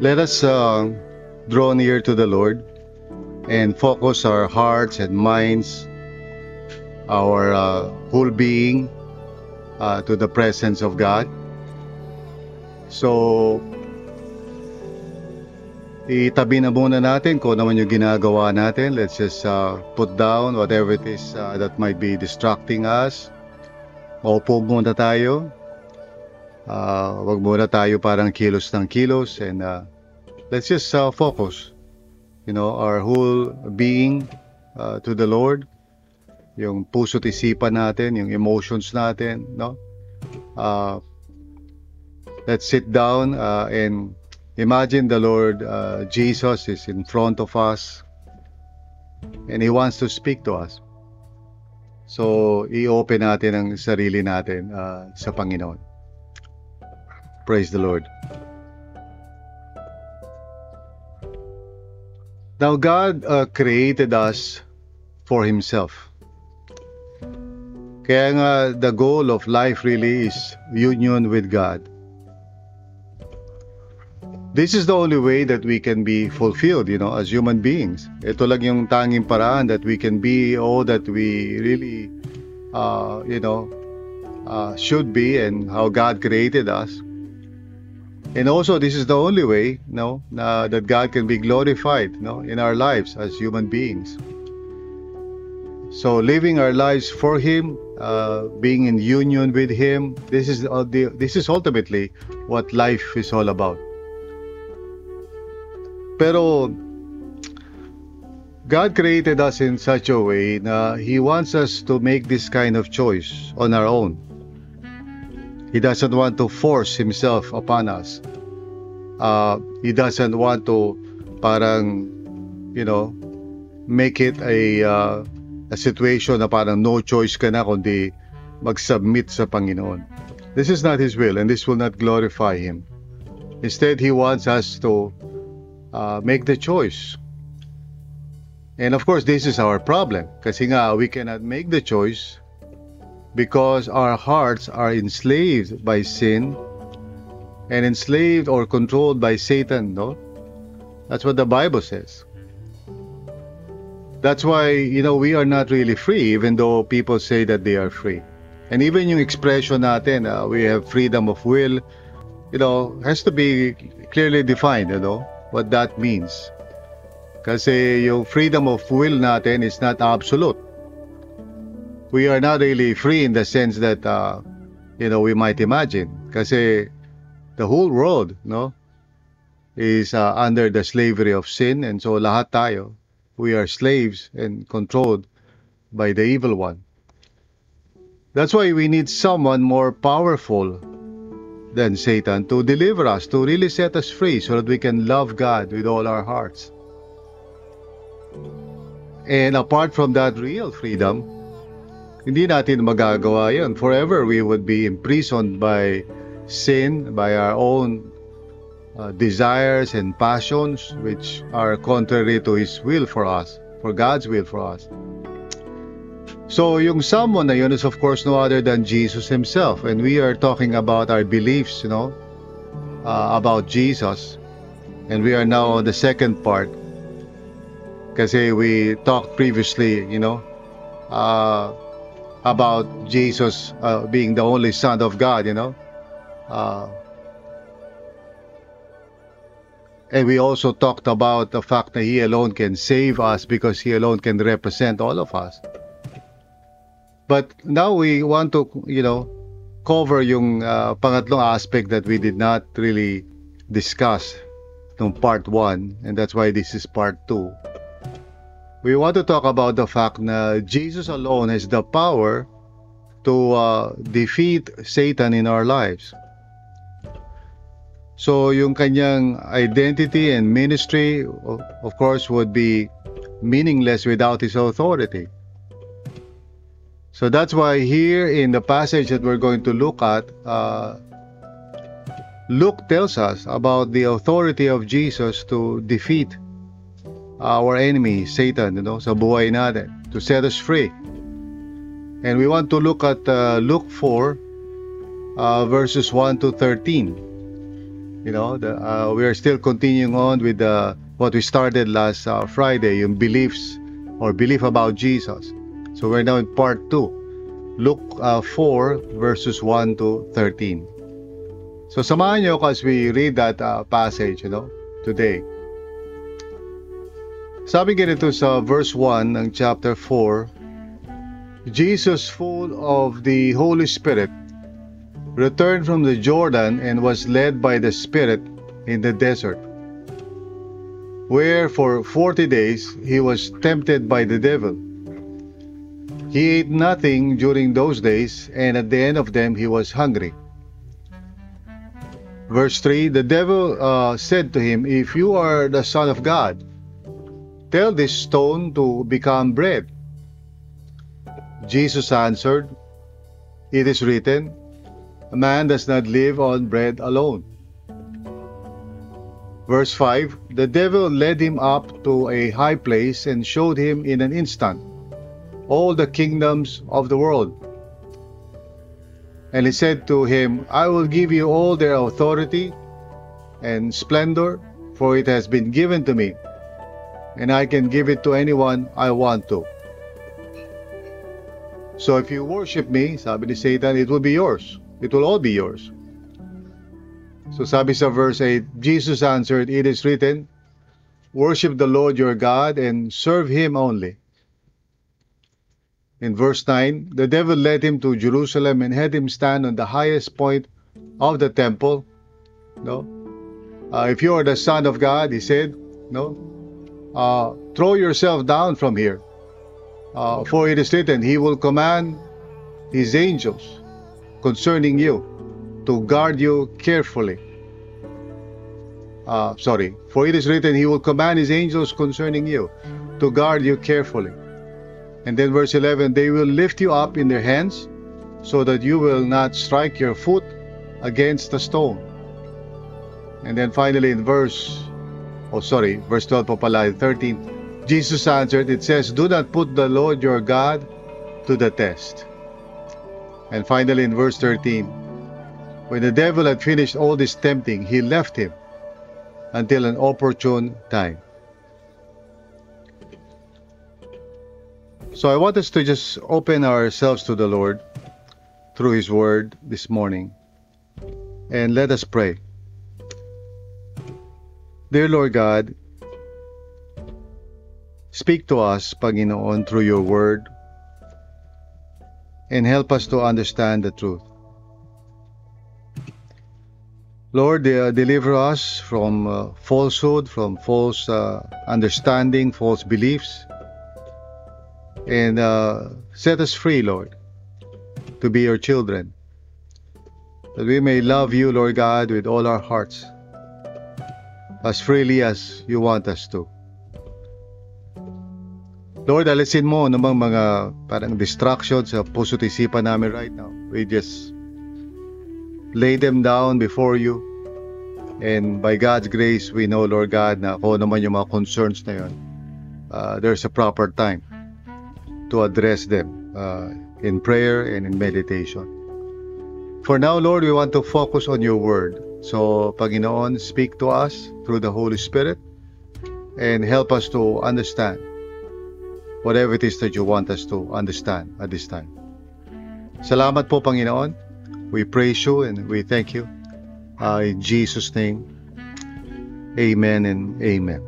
Let us draw near to the Lord and focus our hearts and minds, our whole being to the presence of God. So, itabi na muna natin kung naman yung ginagawa natin. Let's just put down whatever it is that might be distracting us. Maupo muna tayo. Wag muna tayo parang kilos ng kilos, and let's just focus, our whole being to the Lord. Yung puso't isipan natin, yung emotions natin, no? Let's sit down and imagine the Lord Jesus is in front of us, and He wants to speak to us. So, i-open natin ang sarili natin sa Panginoon. Praise the Lord. Now God created us for Himself. Kaya nga the goal of life really is union with God. This is the only way that we can be fulfilled, as human beings. Ito lang yung tanging paraan that we can be all that we really, should be, and how God created us. And also, this is the only way, that God can be glorified, in our lives as human beings. So, living our lives for Him, being in union with Him, this is ultimately what life is all about. Pero God created us in such a way that He wants us to make this kind of choice on our own. He doesn't want to force Himself upon us. He doesn't want to parang, make it a situation na parang no choice ka na kundi mag-submit sa Panginoon. This is not His will, and this will not glorify Him. Instead, He wants us to make the choice. And of course, this is our problem. Kasi nga, we cannot make the choice because our hearts are enslaved by sin and enslaved or controlled by Satan, no? That's what the Bible says. That's why, we are not really free, even though people say that they are free. And even yung expression natin, we have freedom of will, has to be clearly defined, what that means. Kasi yung freedom of will natin is not absolute. We are not really free in the sense that, we might imagine. Kasi the whole world, is under the slavery of sin. And so lahat tayo, we are slaves and controlled by the evil one. That's why we need someone more powerful than Satan to deliver us, to really set us free so that we can love God with all our hearts. And apart from that real freedom, hindi natin magagawa yun. Forever we would be imprisoned by sin, by our own desires and passions, which are contrary to His will for us, for God's will for us. So yung someone na yun is of course no other than Jesus Himself. And we are talking about our beliefs, about Jesus. And we are now on the second part. Kasi we talked previously, about Jesus being the only Son of God, and we also talked about the fact that He alone can save us because He alone can represent all of us. But now we want to, cover yung pangatlong aspect that we did not really discuss in part 1, and that's why this is part 2. We want to talk about the fact that Jesus alone has the power to defeat Satan in our lives. So yung kanyang identity and ministry, of course, would be meaningless without his authority. So that's why here in the passage that we're going to look at, Luke tells us about the authority of Jesus to defeat our enemy, Satan, sa buhay natin, to set us free. And we want to look at Luke 4, verses 1 to 13. We are still continuing on with what we started last Friday, yung belief about Jesus. So we're now in part 2, Luke 4, verses 1 to 13. So samahan niyo as we read that passage today. Sabi ganito sa verse 1 ng chapter 4, Jesus, full of the Holy Spirit, returned from the Jordan and was led by the Spirit in the desert, where for 40 days he was tempted by the devil. He ate nothing during those days, and at the end of them he was hungry. Verse 3, the devil said to him, "If you are the Son of God, tell this stone to become bread." Jesus answered, "It is written, a man does not live on bread alone." Verse 5, the devil led him up to a high place and showed him in an instant all the kingdoms of the world. And he said to him, "I will give you all their authority and splendor, for it has been given to me, and I can give it to anyone I want to. So if you worship me," sabi ni Satan, "it will be yours. It will all be yours." So sabi sa verse 8, Jesus answered, "It is written, worship the Lord your God and serve him only." In verse 9, the devil led him to Jerusalem and had him stand on the highest point of the temple. "If you are the Son of God," he said, "throw yourself down from here, for it is written, he will command his angels concerning you to guard you carefully. For it is written, he will command his angels concerning you to guard you carefully." And then verse 11, "They will lift you up in their hands so that you will not strike your foot against a stone." And then finally in verse 12 po pala, 13, Jesus answered, it says, "Do not put the Lord your God to the test." And finally in verse 13, when the devil had finished all this tempting, he left him until an opportune time. So I want us to just open ourselves to the Lord through His Word this morning. And let us pray. Dear Lord God, speak to us, Panginoon, through your word, and help us to understand the truth. Lord, deliver us from falsehood, from false understanding, false beliefs, and set us free, Lord, to be your children, that we may love you, Lord God, with all our hearts, as freely as you want us to. Lord, alisin mo namang mga parang distractions sa puso't isipan namin right now. We just lay them down before you. And by God's grace, we know, Lord God, na kung naman yung mga concerns na yun, there's a proper time to address them in prayer and in meditation. For now, Lord, we want to focus on your word. So, Panginoon, speak to us through the Holy Spirit and help us to understand whatever it is that you want us to understand at this time. Salamat po, Panginoon. We praise you and we thank you. In Jesus' name, amen and amen.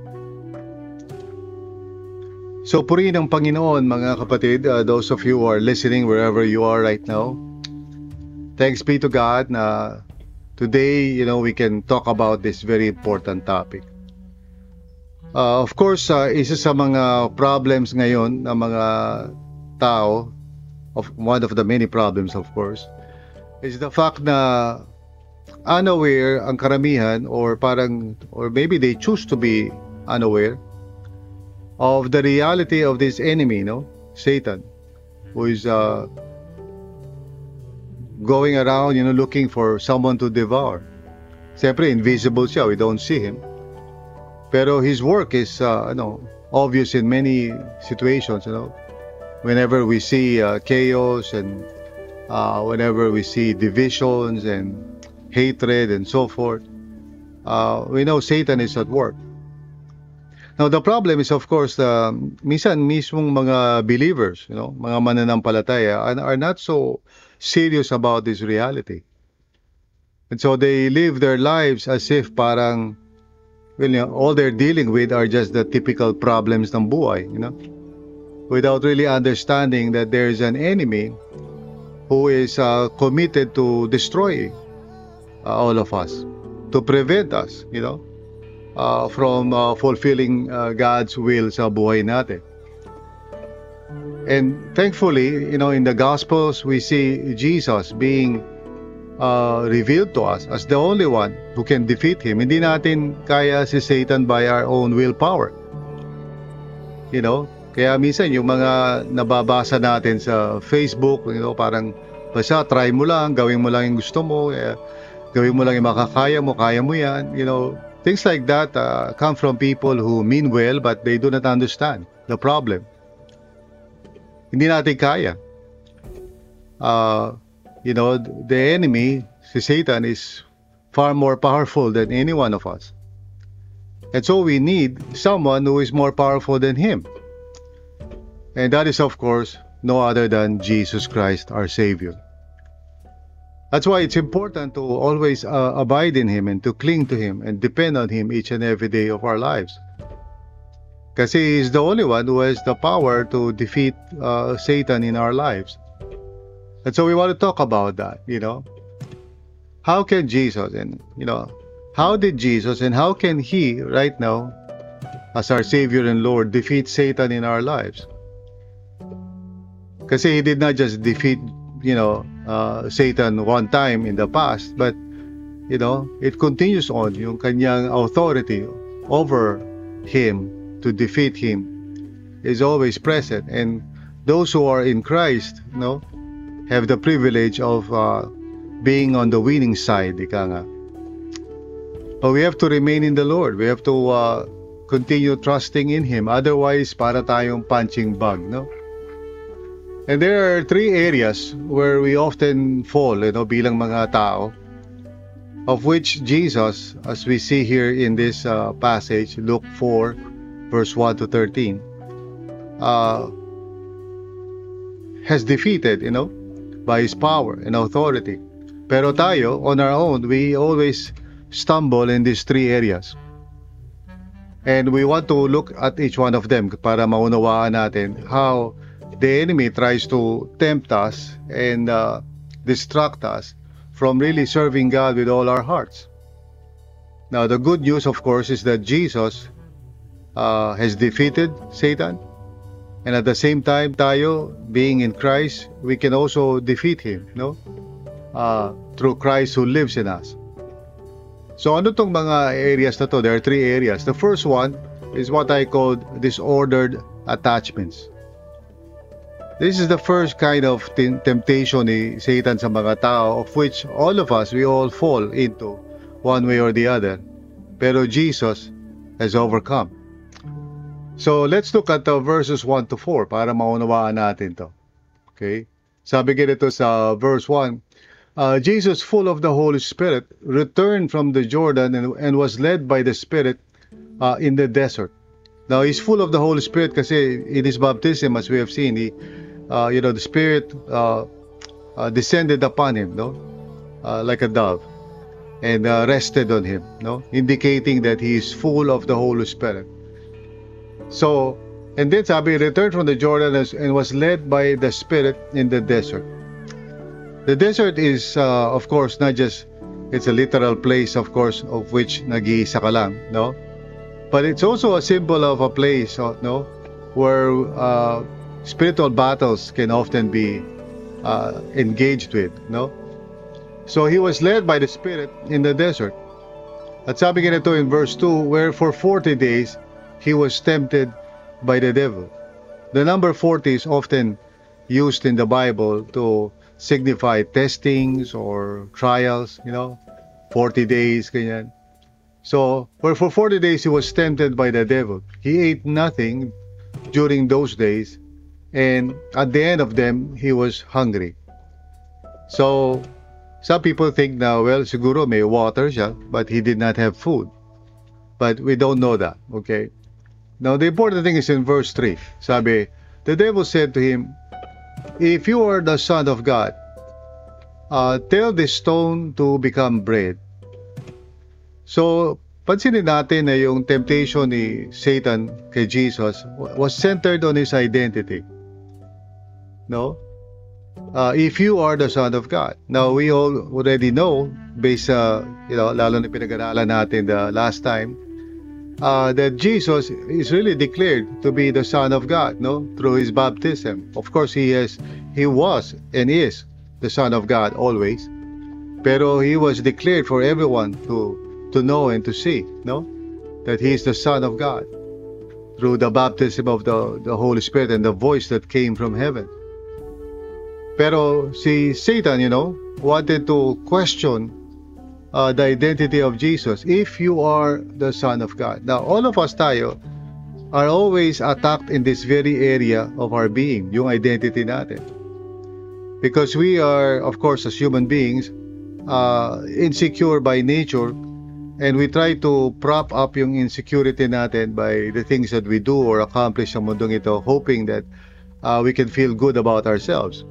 So, purihin ang Panginoon, mga kapatid. Those of you who are listening wherever you are right now, thanks be to God na today, we can talk about this very important topic. Of course, isa sa mga problems ngayon ng mga tao of one of the many problems, of course, is the fact na unaware ang karamihan, or maybe they choose to be unaware of the reality of this enemy, no, Satan, who is going around, you know, looking for someone to devour. Siyempre, invisible siya. We don't see him. Pero his work is, obvious in many situations, you know. Whenever we see chaos and whenever we see divisions and hatred and so forth, we know Satan is at work. Now, the problem is, of course, minsan mismong mga believers, you know, mga mananampalataya are not so serious about this reality. And so they live their lives as if parang, well, you know, all they're dealing with are just the typical problems ng buhay, you know, without really understanding that there is an enemy who is committed to destroy all of us, to prevent us, you know, from fulfilling God's will sa buhay natin. And thankfully, you know, in the Gospels, we see Jesus being revealed to us as the only one who can defeat him. Hindi natin kaya si Satan by our own willpower. You know, kaya minsan yung mga nababasa natin sa Facebook, you know, parang basta try mo lang, gawin mo lang yung gusto mo, gawin mo lang yung makakaya mo, kaya mo yan. You know, things like that come from people who mean well but they do not understand the problem. Hindi natin kaya. You know, the enemy, si Satan, is far more powerful than any one of us. And so we need someone who is more powerful than him. And that is, of course, no other than Jesus Christ, our Savior. That's why it's important to always abide in him and to cling to him and depend on him each and every day of our lives. Kasi he is the only one who has the power to defeat Satan in our lives. And so we want to talk about that, you know. How can Jesus how can he right now, as our Savior and Lord, defeat Satan in our lives? Kasi he did not just defeat, you know, Satan one time in the past, but, you know, it continues on, yung kanyang authority over him to defeat him is always present. And those who are in Christ, you know, have the privilege of being on the winning side, but we have to remain in the Lord. We have to continue trusting in him. Otherwise, para tayong punching bag, no? And there are three areas where we often fall, you know, bilang mga tao, of which Jesus, as we see here in this passage, Luke 4, verse 1 to 13, has defeated, you know, by his power and authority. Pero tayo, on our own, we always stumble in these three areas. And we want to look at each one of them para maunawaan natin how the enemy tries to tempt us and distract us from really serving God with all our hearts. Now, the good news, of course, is that Jesus has defeated Satan. And at the same time, tayo, being in Christ, we can also defeat him, you know, through Christ who lives in us. So, ano tong mga areas na to? There are three areas. The first one is what I call disordered attachments. This is the first kind of temptation ni Satan sa mga tao, of which all of us, we all fall into one way or the other. Pero Jesus has overcome. So, let's look at verses 1 to 4 para maunawaan natin to. Okay? Sabi ganito sa verse 1, Jesus, full of the Holy Spirit, returned from the Jordan and was led by the Spirit in the desert. Now, he's full of the Holy Spirit kasi in his baptism, as we have seen, he, you know, the Spirit descended upon him, no? Like a dove, and rested on him, no? Indicating that he is full of the Holy Spirit. So, and then sabi, returned from the Jordan and was led by the Spirit in the desert. The desert is, of course, not just, it's a literal place, of course, of which nag-iisa ka lang, no? But it's also a symbol of a place, no, where spiritual battles can often be engaged with, no? So he was led by the Spirit in the desert. At sabi ganito in verse 2, where for 40 days he was tempted by the devil. The number 40 is often used in the Bible to signify testings or trials, you know, 40 days, ganyan. So, where for 40 days he was tempted by the devil. He ate nothing during those days, and at the end of them, he was hungry. So, some people think now, well, siguro may water siya, but he did not have food. But we don't know that, okay? Now, the important thing is in verse 3. Sabi, the devil said to him, "If you are the Son of God, tell this stone to become bread." So, pansinin natin na yung temptation ni Satan kay Jesus was centered on his identity. No? If you are the Son of God. Now, we all already know, based, you know, lalo na pinag-aralan natin the last time, that Jesus is really declared to be the Son of God, no? Through his baptism. Of course, he was and is the Son of God always. Pero he was declared for everyone to know and to see, no? That he is the Son of God through the baptism of the Holy Spirit and the voice that came from heaven. Pero si Satan, you know, wanted to question the identity of Jesus. If you are the Son of God. Now, all of us tayo are always attacked in this very area of our being, yung identity natin. Because we are, of course, as human beings, insecure by nature, and we try to prop up yung insecurity natin by the things that we do or accomplish sa mundong ito, hoping that we can feel good about ourselves.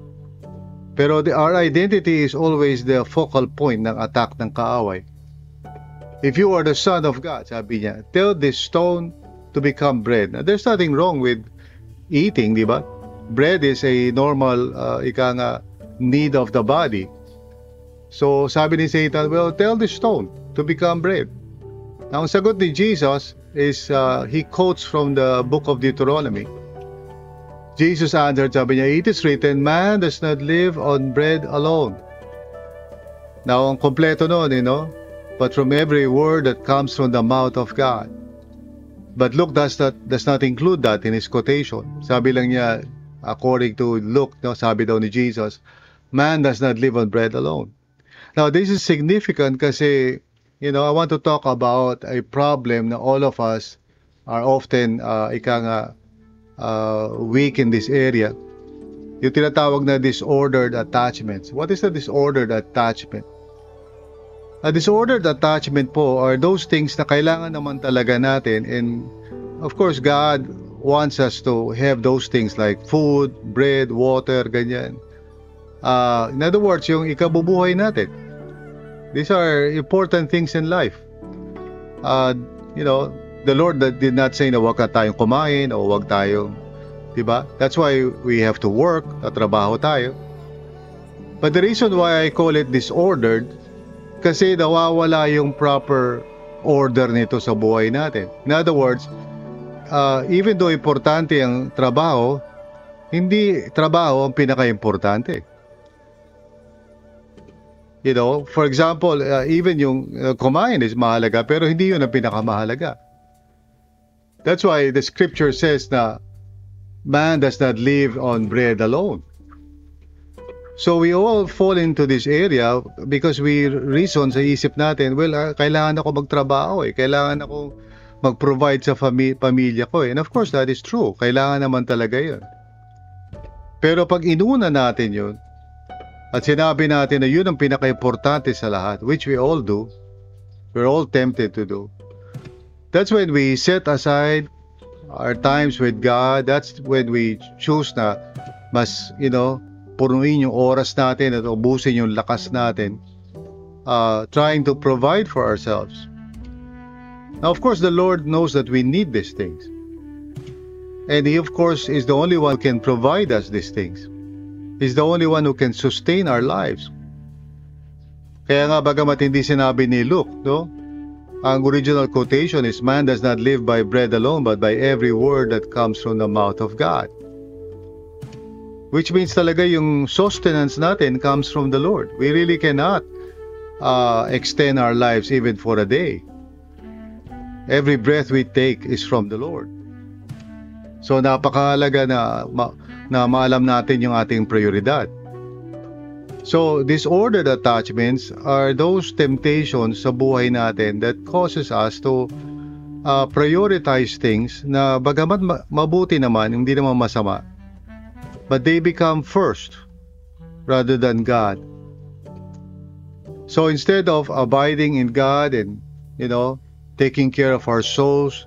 Pero our identity is always the focal point ng attack ng kaaway. If you are the Son of God, sabi niya, tell this stone to become bread. Now, there's nothing wrong with eating, di ba? Bread is a normal, ika nga, need of the body. So, sabi ni Satan, well, tell this stone to become bread. Now, ang sagot ni Jesus is, he quotes from the book of Deuteronomy. Jesus answered, sabi niya, it is written, man does not live on bread alone. Now, ang kompleto noon, you know, but from every word that comes from the mouth of God. But Luke does not include that in his quotation. Sabi lang niya, according to Luke, no, sabi daw ni Jesus, man does not live on bread alone. Now, this is significant kasi, you know, I want to talk about a problem na all of us are often, weak in this area. Yung tinatawag na disordered attachments. What is a disordered attachment? A disordered attachment po are those things na kailangan naman talaga natin, and of course God wants us to have those things like food, bread, water, ganyan. In other words, yung ikabubuhay natin. These are important things in life. You know, the Lord did not say na wag na tayong kumain o wag tayong, di ba? That's why we have to work, tatrabaho tayo. But the reason why I call it disordered, kasi nawawala yung proper order nito sa buhay natin. In other words, even though importante ang trabaho, hindi trabaho ang pinaka-importante. You know, for example, even yung kumain is mahalaga, pero hindi yun ang pinakamahalaga. That's why the scripture says na man does not live on bread alone. So we all fall into this area because we reason sa isip natin, well, kailangan ako magtrabaho eh. Kailangan ako mag-provide sa pamilya ko eh. And of course, that is true. Kailangan naman talaga yun. Pero pag inuna natin yun, at sinabi natin na yun ang pinaka-importante sa lahat, which we all do, we're all tempted to do, that's when we set aside our times with God. That's when we choose na mas, you know, punuin yung oras natin at ubusin yung lakas natin trying to provide for ourselves. Now, of course, the Lord knows that we need these things. And He, of course, is the only one who can provide us these things. He's the only one who can sustain our lives. Kaya nga bagamat hindi sinabi ni Luke, no? Ang original quotation is, man does not live by bread alone, but by every word that comes from the mouth of God. Which means talaga yung sustenance natin comes from the Lord. We really cannot extend our lives even for a day. Every breath we take is from the Lord. So napakahalaga na maalam natin yung ating prioridad. So, disordered attachments are those temptations sa buhay natin that causes us to prioritize things na bagamat mabuti naman, hindi naman masama. But they become first rather than God. So, instead of abiding in God and, taking care of our souls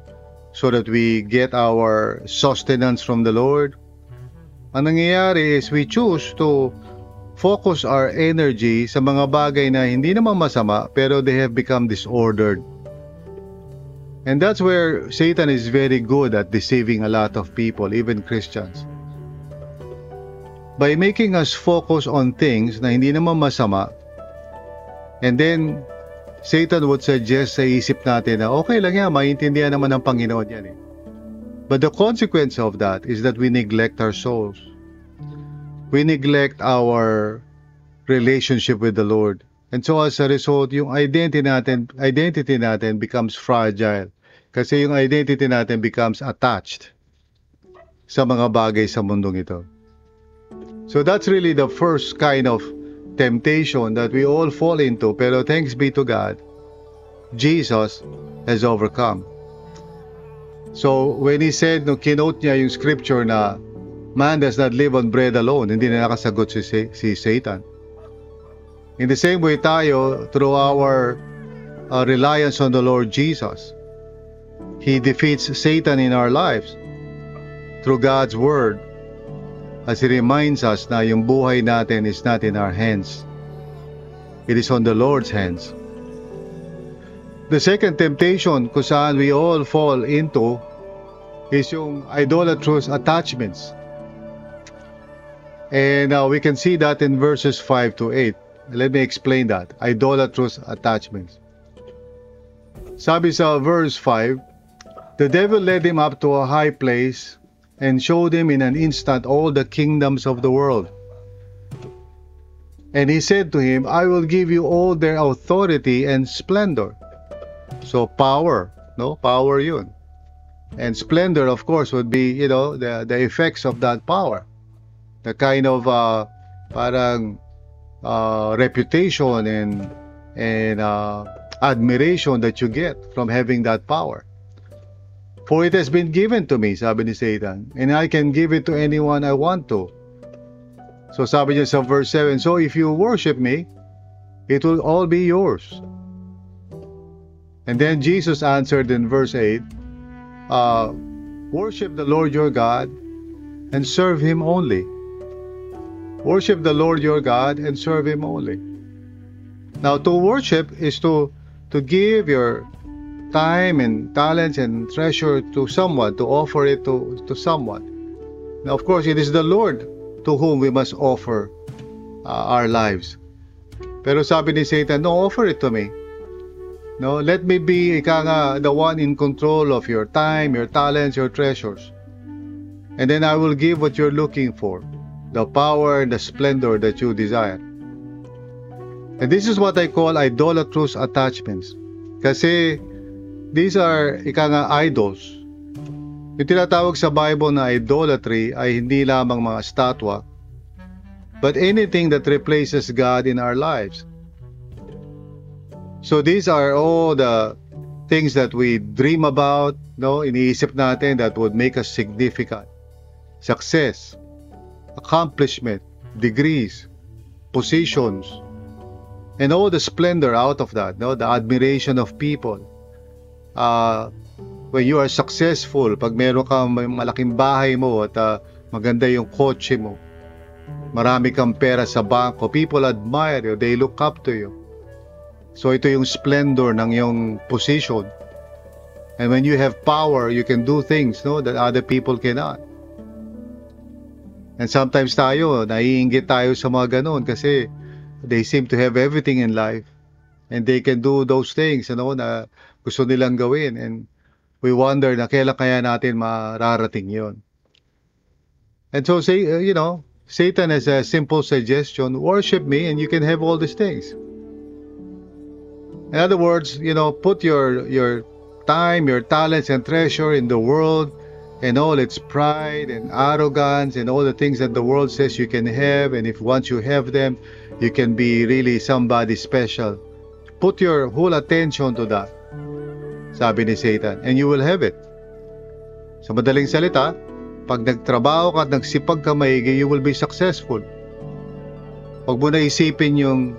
so that we get our sustenance from the Lord, ang nangyayari is we choose to focus our energy sa mga bagay na hindi naman masama, pero they have become disordered. And that's where Satan is very good at deceiving a lot of people, even Christians. By making us focus on things na hindi naman masama, and then Satan would suggest sa isip natin na okay lang yan, maintindihan naman ng Panginoon yan eh. But the consequence of that is that we neglect our souls. We neglect our relationship with the Lord. And so as a result, yung identity natin becomes fragile. Kasi yung identity natin becomes attached sa mga bagay sa mundong ito. So that's really the first kind of temptation that we all fall into. Pero thanks be to God, Jesus has overcome. So when he said, kinote niya yung scripture na, man does not live on bread alone. Hindi na nakasagot si Satan. In the same way tayo, through our reliance on the Lord Jesus, He defeats Satan in our lives through God's Word as He reminds us na yung buhay natin is not in our hands. It is on the Lord's hands. The second temptation kung saan we all fall into is yung idolatrous attachments. And we can see that in verses 5 to 8. Let me explain that. Idolatrous attachments. Sabi sa verse 5, the devil led him up to a high place and showed him in an instant all the kingdoms of the world. And he said to him, I will give you all their authority and splendor. So power, power yun. And splendor, of course, would be, the effects of that power. The kind of reputation and admiration that you get from having that power. For it has been given to me, sabi ni Satan, and I can give it to anyone I want to. So sabi niya sa verse 7, so if you worship me, it will all be yours. And then Jesus answered in verse 8, worship the Lord your God and serve Him only. Worship the Lord your God and serve Him only. Now, to worship is to give your time and talents and treasure to someone, to offer it to someone. Now, of course, it is the Lord to whom we must offer our lives. Pero sabi ni Satan, no, offer it to me. No, let me be the one in control of your time, your talents, your treasures. And then I will give what you're looking for. The power and the splendor that you desire. And this is what I call idolatrous attachments. Kasi these are idols. Yung tinatawag sa Bible na idolatry ay hindi lamang mga statwa, but anything that replaces God in our lives. So these are all the things that we dream about, iniisip natin that would make us significant. Success, accomplishment, degrees, positions, and all the splendor out of that, the admiration of people. When you are successful, pag meron kang malaking bahay mo at maganda yung kotse mo, marami kang pera sa bangko, people admire you, they look up to you. So ito yung splendor ng yung position. And when you have power, you can do things that other people cannot. And sometimes tayo, naiinggit tayo sa mga ganun kasi they seem to have everything in life and they can do those things na gusto nilang gawin, and we wonder na kailan kaya natin mararating yun. And so, Satan has a simple suggestion: worship me and you can have all these things. In other words, you know, put your time, your talents and treasure in the world and all its pride and arrogance and all the things that the world says you can have, and if once you have them, you can be really somebody special. Put your whole attention to that, sabi ni Satan, and you will have it. Sa madaling salita, pag nagtrabaho ka at nagsipag ka maigi, you will be successful. Huwag mo na isipin yung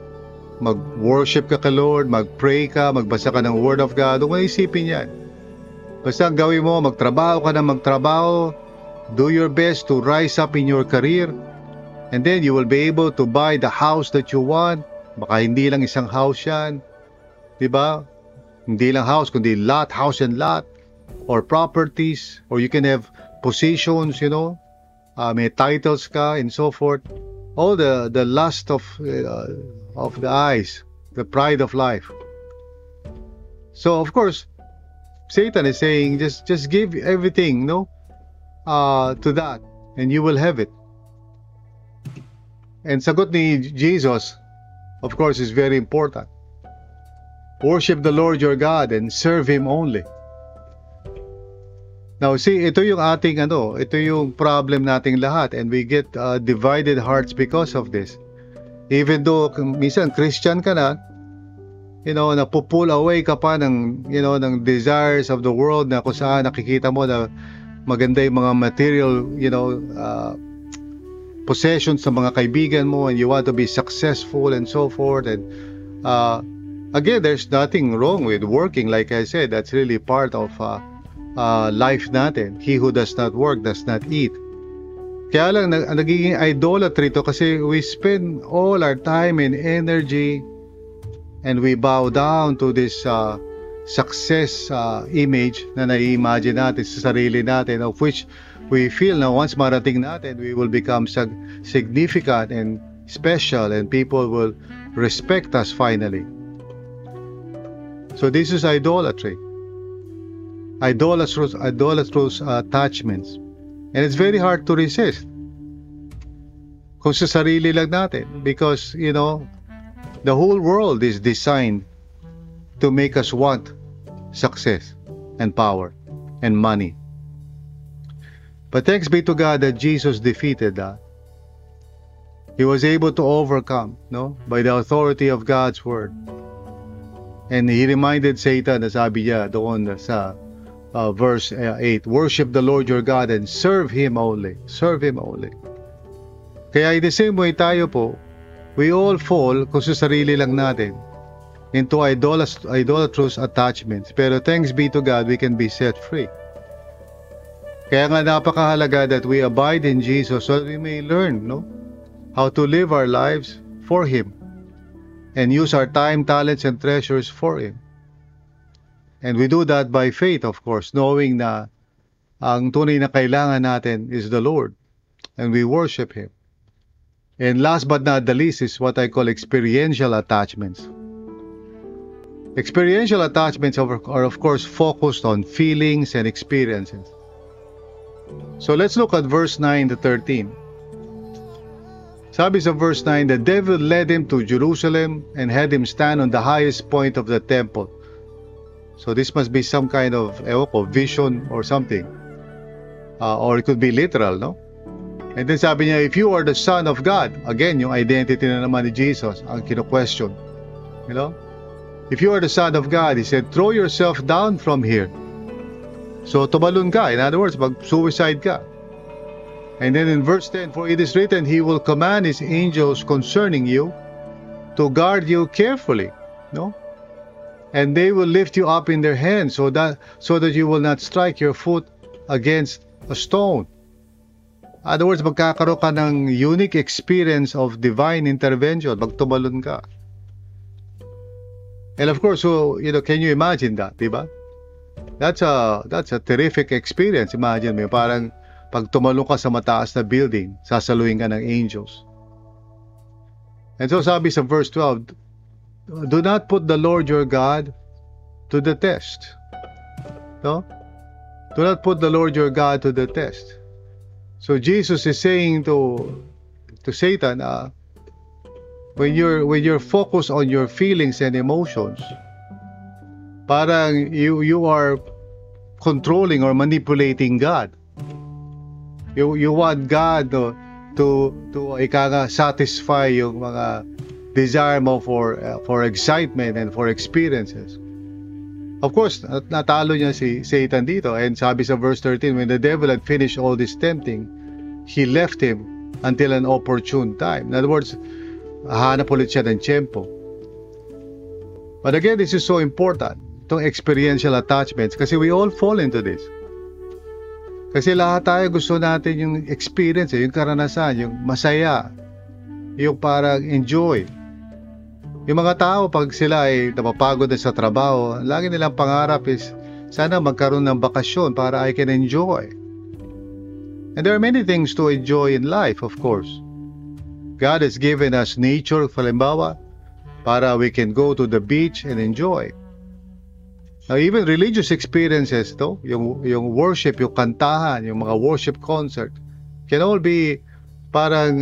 mag-worship ka Lord, mag-pray ka, magbasa ka ng Word of God. Huwag mo na isipin yan. Basta ang gawin mo, magtrabaho ka na magtrabaho, do your best to rise up in your career, and then you will be able to buy the house that you want. Baka hindi lang isang house yan, di ba? Hindi lang house, kundi lot, house and lot, or properties, or you can have positions, you know, may titles ka, and so forth. All the lust of the eyes, the pride of life. So of course, Satan is saying, just give everything, you know, to that, and you will have it. And sagot ni Jesus, of course, is very important. Worship the Lord your God and serve Him only. Now, see, ito yung ating ito yung problem nating lahat, and we get divided hearts because of this. Even though minsan Christian ka na, you know, napupull away ka pa ng, you know, ng desires of the world na kung saan nakikita mo na maganda yung mga material, you know, possessions sa mga kaibigan mo, and you want to be successful and so forth. And again, there's nothing wrong with working. Like I said, that's really part of life natin. He who does not work does not eat. Kaya lang nagiging idolatry to kasi we spend all our time and energy and we bow down to this success image na nai-imagine natin sa sarili natin, of which we feel na once marating natin, we will become significant and special and people will respect us finally. So this is idolatry. Idolatrous attachments. And it's very hard to resist kung sa sarili lang natin, because, you know, the whole world is designed to make us want success and power and money. But thanks be to God that Jesus defeated that. He was able to overcome, no, by the authority of God's Word. And He reminded Satan, na sabi niya doon sa verse 8, worship the Lord your God and serve Him only. Serve Him only. Kaya in the same way tayo po, we all fall kung sa sarili lang natin into idolatrous attachments. Pero thanks be to God, we can be set free. Kaya nga napakahalaga that we abide in Jesus so that we may learn, no, how to live our lives for Him and use our time, talents, and treasures for Him. And we do that by faith, of course, knowing na ang tunay na kailangan natin is the Lord, and we worship Him. And last but not the least is what I call experiential attachments. Experiential attachments are of course focused on feelings and experiences. So let's look at verse 9 to 13. Sabi sa verse 9, the devil led him to Jerusalem and had him stand on the highest point of the temple. So this must be some kind of vision or something. Or it could be literal, no? And then sabi niya, if you are the Son of God, again, yung identity na naman ni Jesus, ang kino-question. You know? If you are the Son of God, He said, throw yourself down from here. So tumalon ka. In other words, mag-suicide ka. And then in verse 10, for it is written, He will command His angels concerning you to guard you carefully. No? And they will lift you up in their hands so that you will not strike your foot against a stone. In other words, magkakaroon ka ng unique experience of divine intervention. Magtumalon ka. And of course, so, you know, can you imagine that, di ba? That's a terrific experience. Imagine mo, parang pag tumalon ka sa mataas na building, sasaluhin ka ng angels. And so sabi sa verse 12, do not put the Lord your God to the test. No? Do not put the Lord your God to the test. So Jesus is saying to to Satan, when you're focused on your feelings and emotions, parang you are controlling or manipulating God. You want God to satisfy yung mga desire mo for excitement and for experiences. Of course, natalo niya si Satan dito, and sabi sa verse 13, when the devil had finished all this tempting, he left him until an opportune time. In other words, hahanap ulit siya ng tiempo. But again, this is so important, itong experiential attachments, kasi we all fall into this. Kasi lahat tayo gusto natin yung experience, yung karanasan, yung masaya, yung parang enjoy. Yung mga tao, pag sila ay napapagod na sa trabaho, lagi nilang pangarap is, sana magkaroon ng bakasyon para I can enjoy. And there are many things to enjoy in life, of course. God has given us nature, halimbawa, para we can go to the beach and enjoy. Now, even religious experiences, though, yung worship, yung kantahan, yung mga worship concert, can all be parang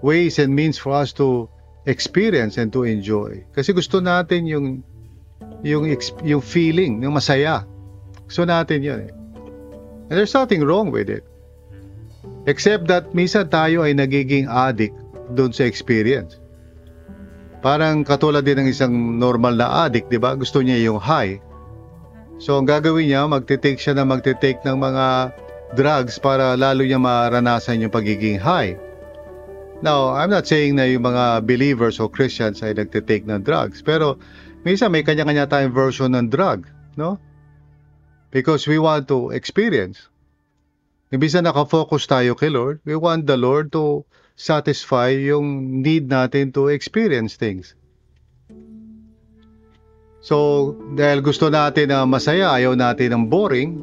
ways and means for us to experience and to enjoy. Kasi gusto natin yung feeling, yung masaya. Gusto natin yun. And there's nothing wrong with it. Except that minsan tayo ay nagiging addict doon sa experience. Parang katulad din ng isang normal na addict, di ba? Gusto niya yung high. So, ang gagawin niya, magte-take ng mga drugs para lalo niya maranasan yung pagiging high. Now, I'm not saying na yung mga believers o Christians ay nagte-take ng drugs. Pero, minsan may kanya-kanya tayong version ng drug, no? Because we want to experience. Minsan nakafocus tayo kay Lord. We want the Lord to satisfy yung need natin to experience things. So, dahil gusto natin na masaya, ayaw natin ng boring,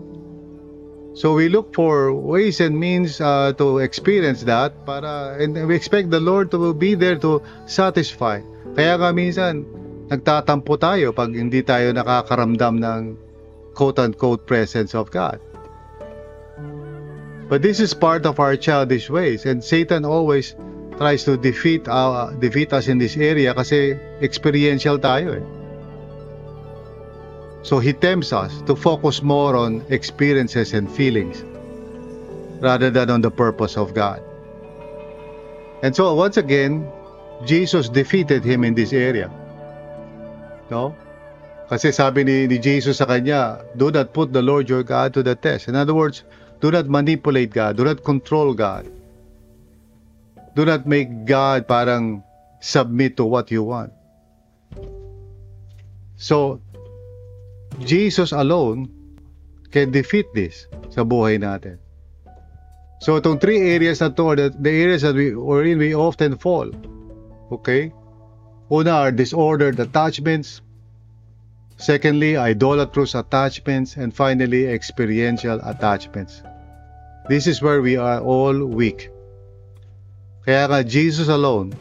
so we look for ways and means to experience that, and we expect the Lord to be there to satisfy. Kaya nga minsan, nagtatampo tayo pag hindi tayo nakakaramdam ng quote-unquote presence of God. But this is part of our childish ways, and Satan always tries to defeat us in this area kasi experiential tayo eh. So he tempts us to focus more on experiences and feelings rather than on the purpose of God. And so once again, Jesus defeated him in this area. No? Kasi sabi ni Jesus sa kanya, do not put the Lord your God to the test. In other words, do not manipulate God. Do not control God. Do not make God parang submit to what you want. So, Jesus alone can defeat this sa buhay natin. So, itong three areas na to, the areas that we often fall. Okay? Una are disordered attachments. Secondly, idolatrous attachments, and finally, experiential attachments. This is where we are all weak. Kaya nga Jesus alone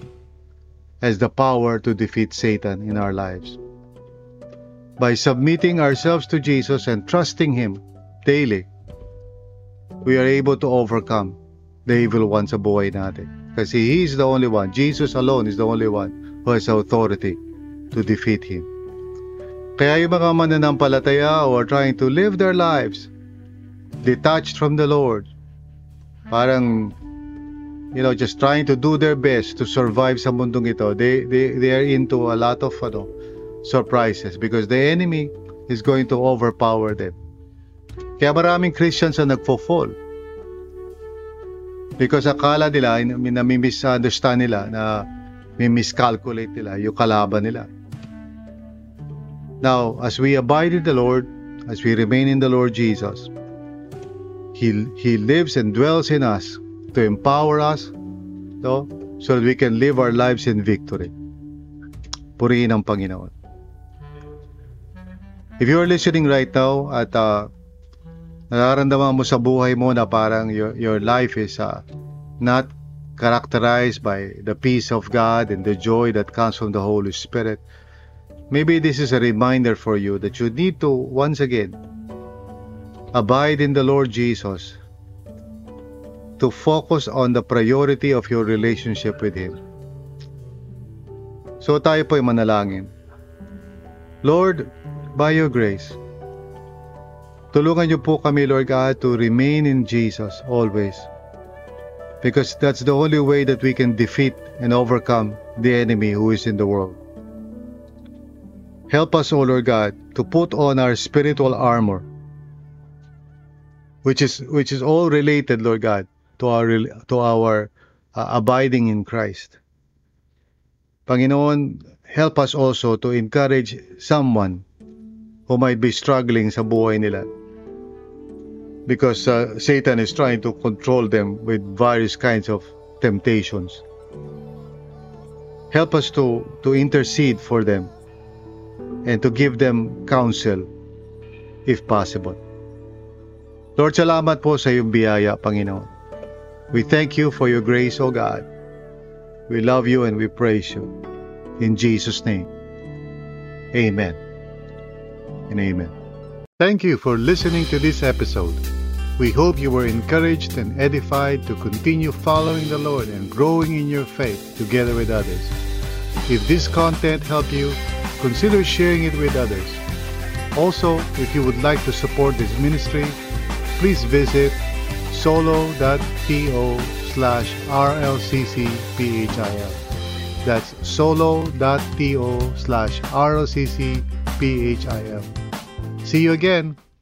has the power to defeat Satan in our lives. By submitting ourselves to Jesus and trusting Him daily, we are able to overcome the evil one sa buhay natin. Kasi He is the only one, Jesus alone is the only one who has authority to defeat Him. Kaya yung mga mananampalataya who are trying to live their lives detached from the Lord, parang, just trying to do their best to survive sa mundong ito, they are into a lot of surprises because the enemy is going to overpower them. Kaya maraming Christians ang nagfo-fall. Because akala nila, nami-misunderstand nila, na mi-miscalculate nila yung kalaban nila. Now, as we abide in the Lord, as we remain in the Lord Jesus, He lives and dwells in us to empower us, so that we can live our lives in victory. Purihin ang Panginoon. If you are listening right now at nararamdaman mo sa buhay mo na parang your life is not characterized by the peace of God and the joy that comes from the Holy Spirit, maybe this is a reminder for you that you need to, once again, abide in the Lord Jesus to focus on the priority of your relationship with Him. So tayo po'y manalangin. Lord, by your grace, tulungan niyo po kami, Lord God, to remain in Jesus always, because that's the only way that we can defeat and overcome the enemy who is in the world. Help us, O Lord God, to put on our spiritual armor, which is all related, Lord God, to our abiding in Christ. Panginoon, help us also to encourage someone who might be struggling sa buhay nila, because Satan is trying to control them with various kinds of temptations. Help us to intercede for them and to give them counsel if possible. Lord, salamat po sa iyong biyaya, Panginoon. We thank you for your grace, O God. We love you and we praise you. In Jesus' name, amen and amen. Thank you for listening to this episode. We hope you were encouraged and edified to continue following the Lord and growing in your faith together with others. If this content helped you, consider sharing it with others. Also, if you would like to support this ministry, please visit solo.to/RLCCPHIL. That's solo.to/RLCCPHIL. See you again.